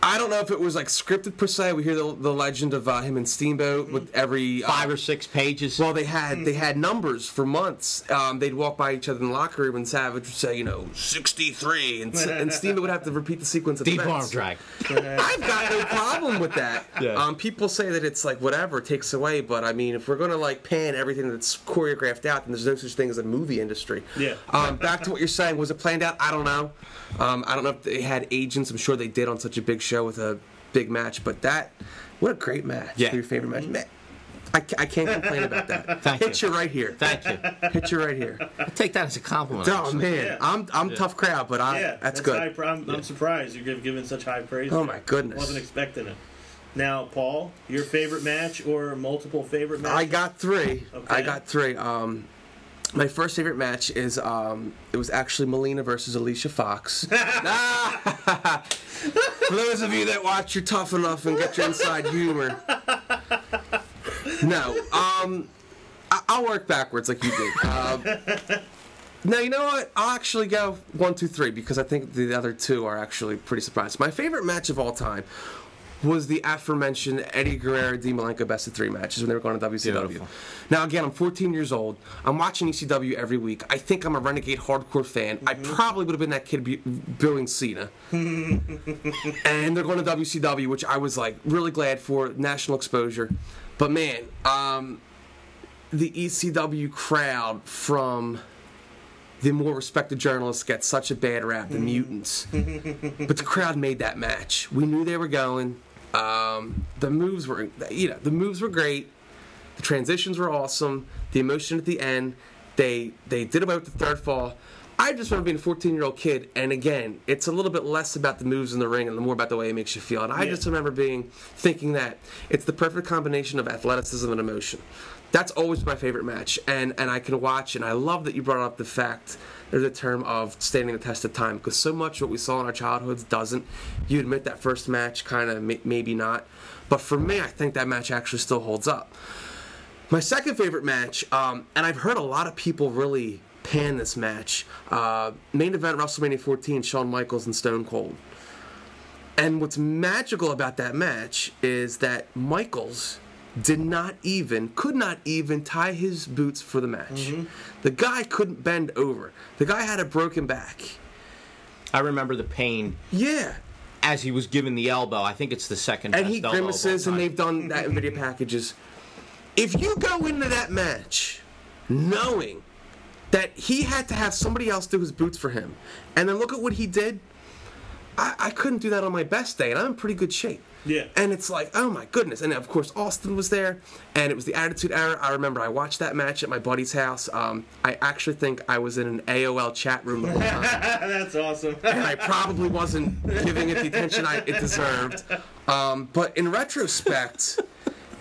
I don't know if it was like scripted per se. We hear the legend of him and Steamboat with every 5 or 6 pages. Well, they had numbers for months. They'd walk by each other in the locker room, and Savage would say, 63, and Steamboat would have to repeat the sequence of events. Deep arm drag. I've got no problem with that. Yeah. People say that it's like whatever takes away, but I mean, if we're gonna like pan everything that's choreographed out, then there's no such thing as a movie industry. Yeah. Back to what you're saying. Was it planned out? I don't know. I don't know if they had agents. I'm sure they did on such a big show with a big match, but what a great match. Yeah. Your favorite match. Man, I can't complain about that. Hit you right here. Thank you. Hit you right here. I'll take that as a compliment. Oh, man. Yeah. I'm tough crowd, but that's good. I'm surprised you're giving such high praise. Oh, my goodness. I wasn't expecting it. Now, Paul, your favorite match or multiple favorite matches? I got 3. Okay. My first favorite match is, it was actually Melina versus Alicia Fox. For those of you that watch your Tough Enough and get your inside humor. No, I'll work backwards like you did. Now, you know what? I'll actually go 1, 2, 3 because I think the other two are actually pretty surprised. My favorite match of all time was the aforementioned Eddie Guerrero, Dean Malenko best of 3 matches when they were going to WCW. Beautiful. Now, again, I'm 14 years old. I'm watching ECW every week. I think I'm a renegade hardcore fan. Mm-hmm. I probably would have been that kid booing Cena. And they're going to WCW, which I was, like, really glad for. National exposure. But, man, the ECW crowd from the more respected journalists get such a bad rap, the mutants. But the crowd made that match. We knew they were going. The moves were, you know, the moves were great. The transitions were awesome. The emotion at the end. They did away with the third fall. I just remember being a 14-year-old kid, and again, it's a little bit less about the moves in the ring and more about the way it makes you feel. And I just remember thinking that it's the perfect combination of athleticism and emotion. That's always my favorite match, and I can watch, and I love that you brought up the fact, or the term of standing the test of time, because so much what we saw in our childhoods doesn't. You admit that first match, kind of, maybe not. But for me, I think that match actually still holds up. My second favorite match, and I've heard a lot of people really pan this match, main event WrestleMania 14, Shawn Michaels and Stone Cold. And what's magical about that match is that Michaels could not even tie his boots for the match. Mm-hmm. The guy couldn't bend over. The guy had a broken back. I remember the pain. Yeah. As he was given the elbow. I think it's the second best elbow. And he grimaces, and they've done that in video packages. If you go into that match knowing that he had to have somebody else do his boots for him, and then look at what he did, I couldn't do that on my best day, and I'm in pretty good shape. Yeah. And it's like, oh my goodness. And of course, Austin was there, and it was the Attitude Era. I remember I watched that match at my buddy's house. I actually think I was in an AOL chat room the whole time. That's awesome. And I probably wasn't giving it the attention it deserved. But in retrospect,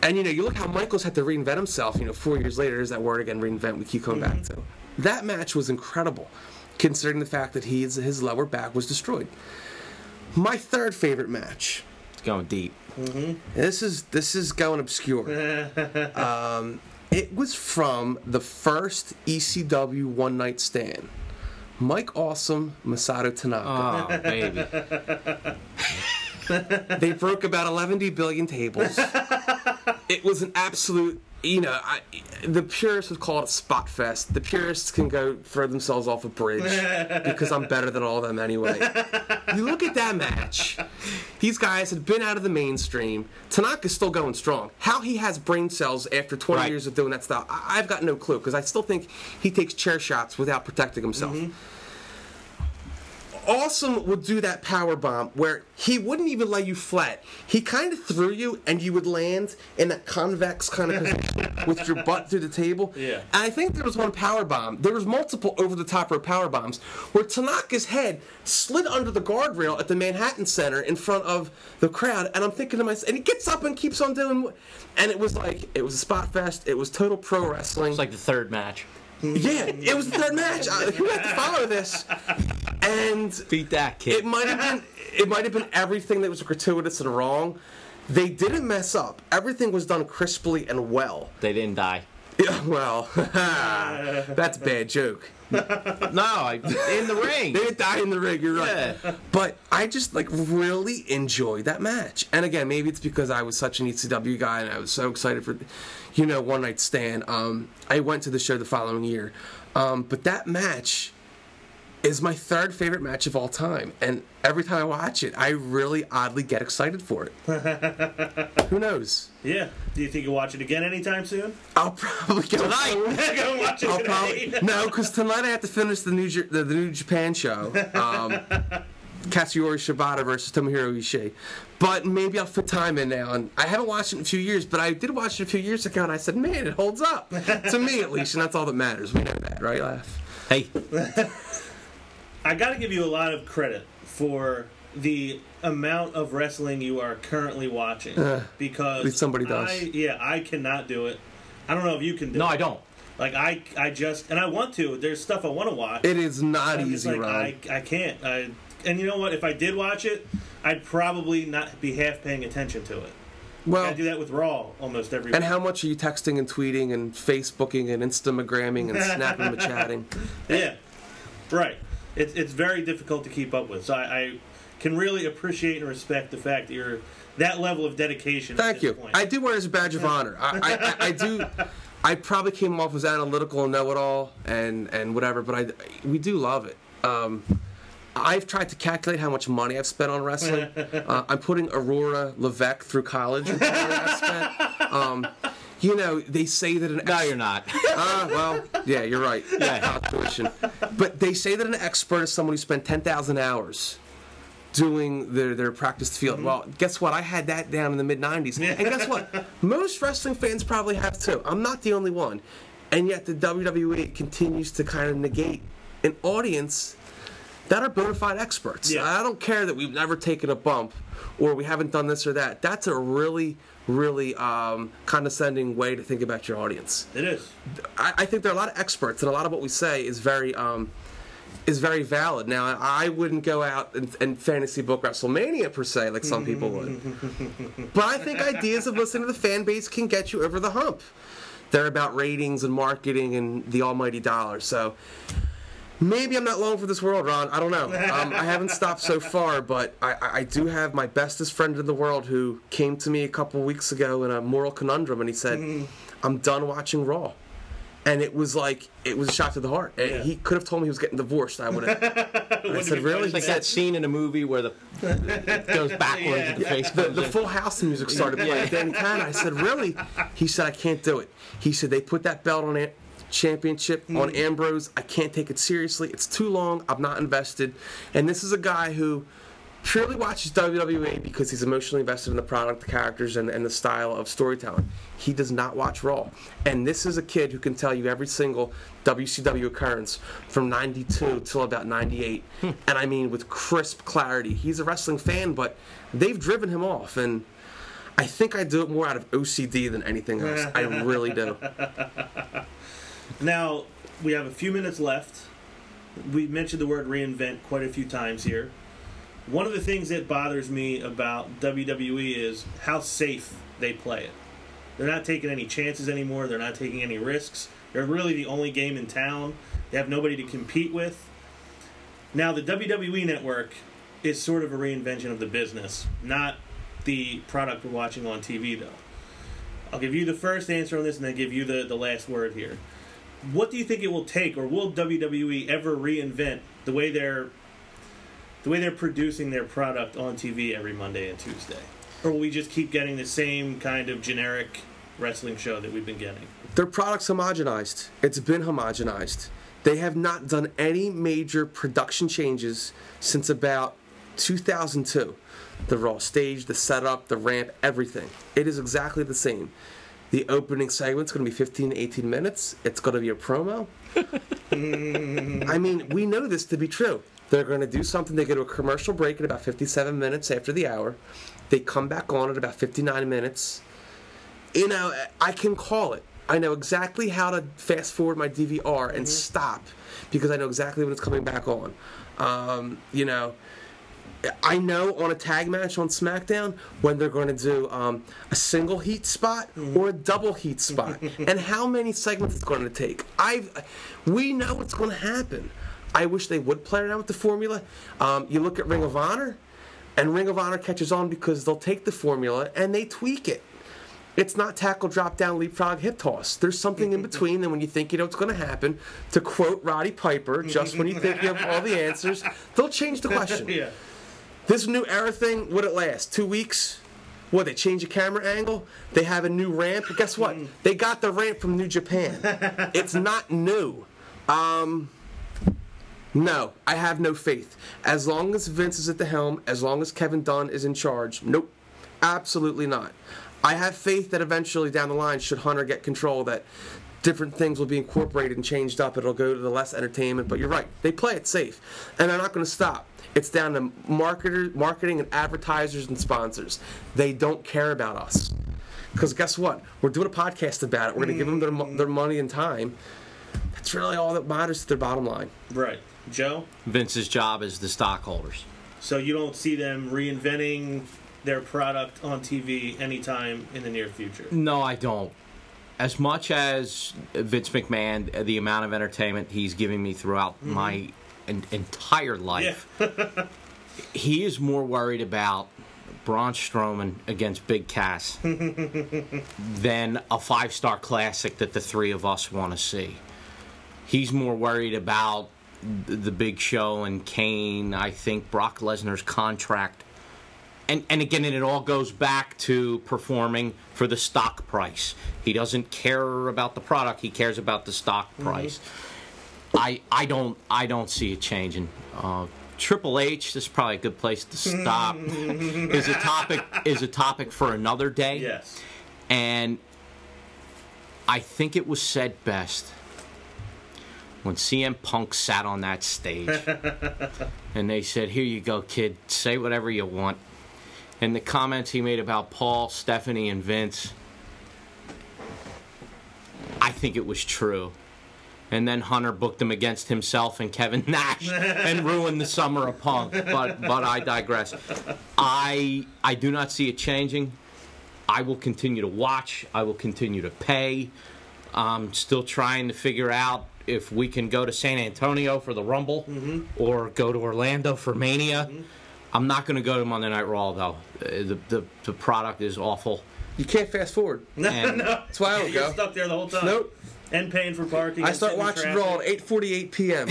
and you know, you look how Michaels had to reinvent himself, you know, 4 years later, there's that word again, reinvent, we keep coming back to. That match was incredible, considering the fact that his lower back was destroyed. My third favorite match. Going deep. Mm-hmm. This is going obscure. It was from the first ECW One Night Stand. Mike Awesome, Masato Tanaka. Oh, baby. They broke about 11 billion tables. It was an absolute, you know, the purists would call it a spot fest. The purists can go throw themselves off a bridge because I'm better than all of them anyway. You look at that match. These guys had been out of the mainstream. Tanaka's still going strong. How he has brain cells after 20 right. years of doing that style, I've got no clue, because I still think he takes chair shots without protecting himself. Mm-hmm. Awesome would do that power bomb where he wouldn't even lay you flat. He kind of threw you, and you would land in that convex kind of position with your butt through the table. Yeah. And I think there was one power bomb. There was multiple over-the-top rope power bombs where Tanaka's head slid under the guardrail at the Manhattan Center in front of the crowd. And I'm thinking to myself, and he gets up and keeps on doing. And it was a spot fest. It was total pro wrestling. It's like the third match. Yeah, it was the third match. Who had to follow this? And beat that kid. It might have been everything that was gratuitous and wrong. They didn't mess up. Everything was done crisply and well. They didn't die. Yeah, well, that's a bad joke. No, in the ring. They didn't die in the ring, you're right. Yeah. But I just like really enjoyed that match. And again, maybe it's because I was such an ECW guy and I was so excited for, you know, One Night Stand. I went to the show the following year. But that match is my third favorite match of all time. And every time I watch it, I really oddly get excited for it. Who knows? Yeah. Do you think you'll watch it again anytime soon? I'll probably go tonight. Go watch it tonight. No, because tonight I have to finish the New Japan show. Katsuyori Shibata versus Tomohiro Ishii. But maybe I'll fit time in now. And I haven't watched it in a few years, but I did watch it a few years ago, and I said, man, it holds up. To me, at least, and that's all that matters. We know that, right, Laugh? Hey. I got to give you a lot of credit for the amount of wrestling you are currently watching, because at least somebody does. I cannot do it. I don't know if you can do it. No, I don't. Like, I just, and I want to. There's stuff I want to watch. It is not easy, like, Ryan. I can't. And you know what? If I did watch it, I'd probably not be half paying attention to it. Well, I do that with Raw almost every week. And how much are you texting and tweeting and Facebooking and Instagramming and snapping and chatting? Yeah. Right. It's very difficult to keep up with. So I can really appreciate and respect the fact that you're that level of dedication. Thank you. Point. I do wear it as a badge of honor. I do. I probably came off as analytical and know-it-all and whatever, but we do love it. I've tried to calculate how much money I've spent on wrestling. I'm putting Aurora Levesque through college. You know, they say that an... No, you're not. Well, yeah, you're right. Yeah. Tuition. But they say that an expert is someone who spent 10,000 hours doing their practice field. Mm-hmm. Well, guess what? I had that down in the mid-90s. Yeah. And guess what? Most wrestling fans probably have, too. I'm not the only one. And yet the WWE continues to kind of negate an audience that are bona fide experts. Yeah. I don't care that we've never taken a bump or we haven't done this or that. That's a really... really condescending way to think about your audience. It is. I think there are a lot of experts, and a lot of what we say is very valid. Now, I wouldn't go out and fantasy book WrestleMania, per se, like some people would. But I think ideas of listening to the fan base can get you over the hump. They're about ratings and marketing and the almighty dollar. So maybe I'm not long for this world, Ron. I don't know. I haven't stopped so far, but I do have my bestest friend in the world who came to me a couple weeks ago in a moral conundrum, and he said, I'm done watching Raw. And it was like, it was a shot to the heart. Yeah. He could have told me he was getting divorced. I would have. I said, really? It's like that scene in a movie where it goes backwards and the face comes in. The Full House music started playing. Then I said, really? He said, I can't do it. He said, they put that belt on it. Championship on Ambrose. I can't take it seriously. It's too long. I'm not invested. And this is a guy who purely watches WWE because he's emotionally invested in the product, the characters, and the style of storytelling. He does not watch Raw. And this is a kid who can tell you every single WCW occurrence from 92 till about 98. And I mean with crisp clarity. He's a wrestling fan, but they've driven him off. And I think I do it more out of OCD than anything else. I really do. Now, we have a few minutes left. We mentioned the word reinvent quite a few times here. One of the things that bothers me about WWE is how safe they play it. They're not taking any chances anymore. They're not taking any risks. They're really the only game in town. They have nobody to compete with. Now, the WWE Network is sort of a reinvention of the business, not the product we're watching on TV, though. I'll give you the first answer on this, and then give you the last word here. What do you think it will take, or will WWE ever reinvent the way they're producing their product on TV every Monday and Tuesday? Or will we just keep getting the same kind of generic wrestling show that we've been getting? Their product's homogenized. It's been homogenized. They have not done any major production changes since about 2002. The Raw stage, the setup, the ramp, everything. It is exactly the same. The opening segment's going to be 15 to 18 minutes. It's going to be a promo. I mean, we know this to be true. They're going to do something. They go to a commercial break at about 57 minutes after the hour. They come back on at about 59 minutes. You know, I can call it. I know exactly how to fast forward my DVR and stop because I know exactly when it's coming back on. You know, I know on a tag match on SmackDown when they're going to do a single heat spot or a double heat spot and how many segments it's going to take. We know what's going to happen. I wish they would play around with the formula. You look at Ring of Honor, and Ring of Honor catches on because they'll take the formula and they tweak it. It's not tackle, drop down, leapfrog, hip toss. There's something in between, and when you think you know what's going to happen, to quote Roddy Piper, just when you think you have all the answers, they'll change the question. Yeah. This new era thing, would it last? 2 weeks? What, they change the camera angle? They have a new ramp? But guess what? They got the ramp from New Japan. It's not new. No, I have no faith. As long as Vince is at the helm, as long as Kevin Dunn is in charge, nope, absolutely not. I have faith that eventually down the line, should Hunter get control, that different things will be incorporated and changed up. It'll go to the less entertainment, but you're right. They play it safe, and they're not going to stop. It's down to marketing and advertisers and sponsors. They don't care about us. Because guess what? We're doing a podcast about it. We're going to give them their money and time. That's really all that matters to their bottom line. Right. Joe? Vince's job is the stockholders. So you don't see them reinventing their product on TV anytime in the near future? No, I don't. As much as Vince McMahon, the amount of entertainment he's giving me throughout my entire life. Yeah. He is more worried about Braun Strowman against Big Cass than a five-star classic that the three of us want to see. He's more worried about the Big Show and Kane, I think, Brock Lesnar's contract. And again, it all goes back to performing for the stock price. He doesn't care about the product. He cares about the stock price. Mm-hmm. I don't see it changing. Triple H, this is probably a good place to stop, is a topic for another day. Yes. And I think it was said best when CM Punk sat on that stage and they said, "Here you go, kid. Say whatever you want." And the comments he made about Paul, Stephanie, and Vince, I think it was true. And then Hunter booked him against himself and Kevin Nash and ruined the summer of Punk. But I digress. I do not see it changing. I will continue to watch. I will continue to pay. I'm still trying to figure out if we can go to San Antonio for the Rumble or go to Orlando for Mania. Mm-hmm. I'm not going to go to Monday Night Raw, though. The product is awful. You can't fast forward. No. That's why I don't go. You're stuck there the whole time. Nope. And paying for parking. I start watching Raw at 8:48 p.m.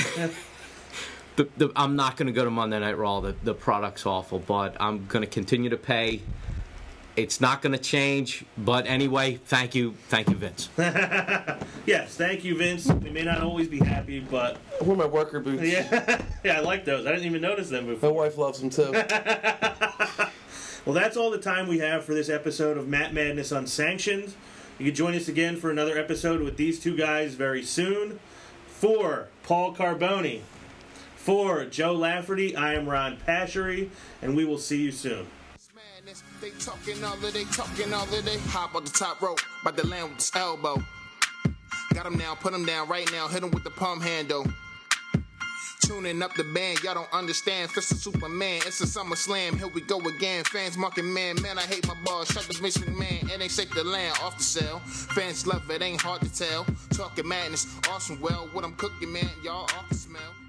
I'm not going to go to Monday Night Raw. The product's awful, but I'm going to continue to pay. It's not going to change, but anyway, thank you, Vince. Yes, thank you, Vince. We may not always be happy, but I wore my worker boots. Yeah, I like those. I didn't even notice them before. My wife loves them too. Well, that's all the time we have for this episode of Matt Madness Unsanctioned. You can join us again for another episode with these two guys very soon. For Paul Carboni, for Joe Lafferty, I am Ron Pashery, and we will see you soon. They talking all of they hop on the top rope, by the land with this elbow. Got him now, put him down right now, hit him with the palm handle. Tuning up the band, y'all don't understand. Fist of Superman, it's a SummerSlam, here we go again. Fans marking man, I hate my balls. Shut the mission, man, it ain't shake the land off the cell. Fans love it, ain't hard to tell. Talking madness, awesome, well, what I'm cooking, man, y'all off the smell.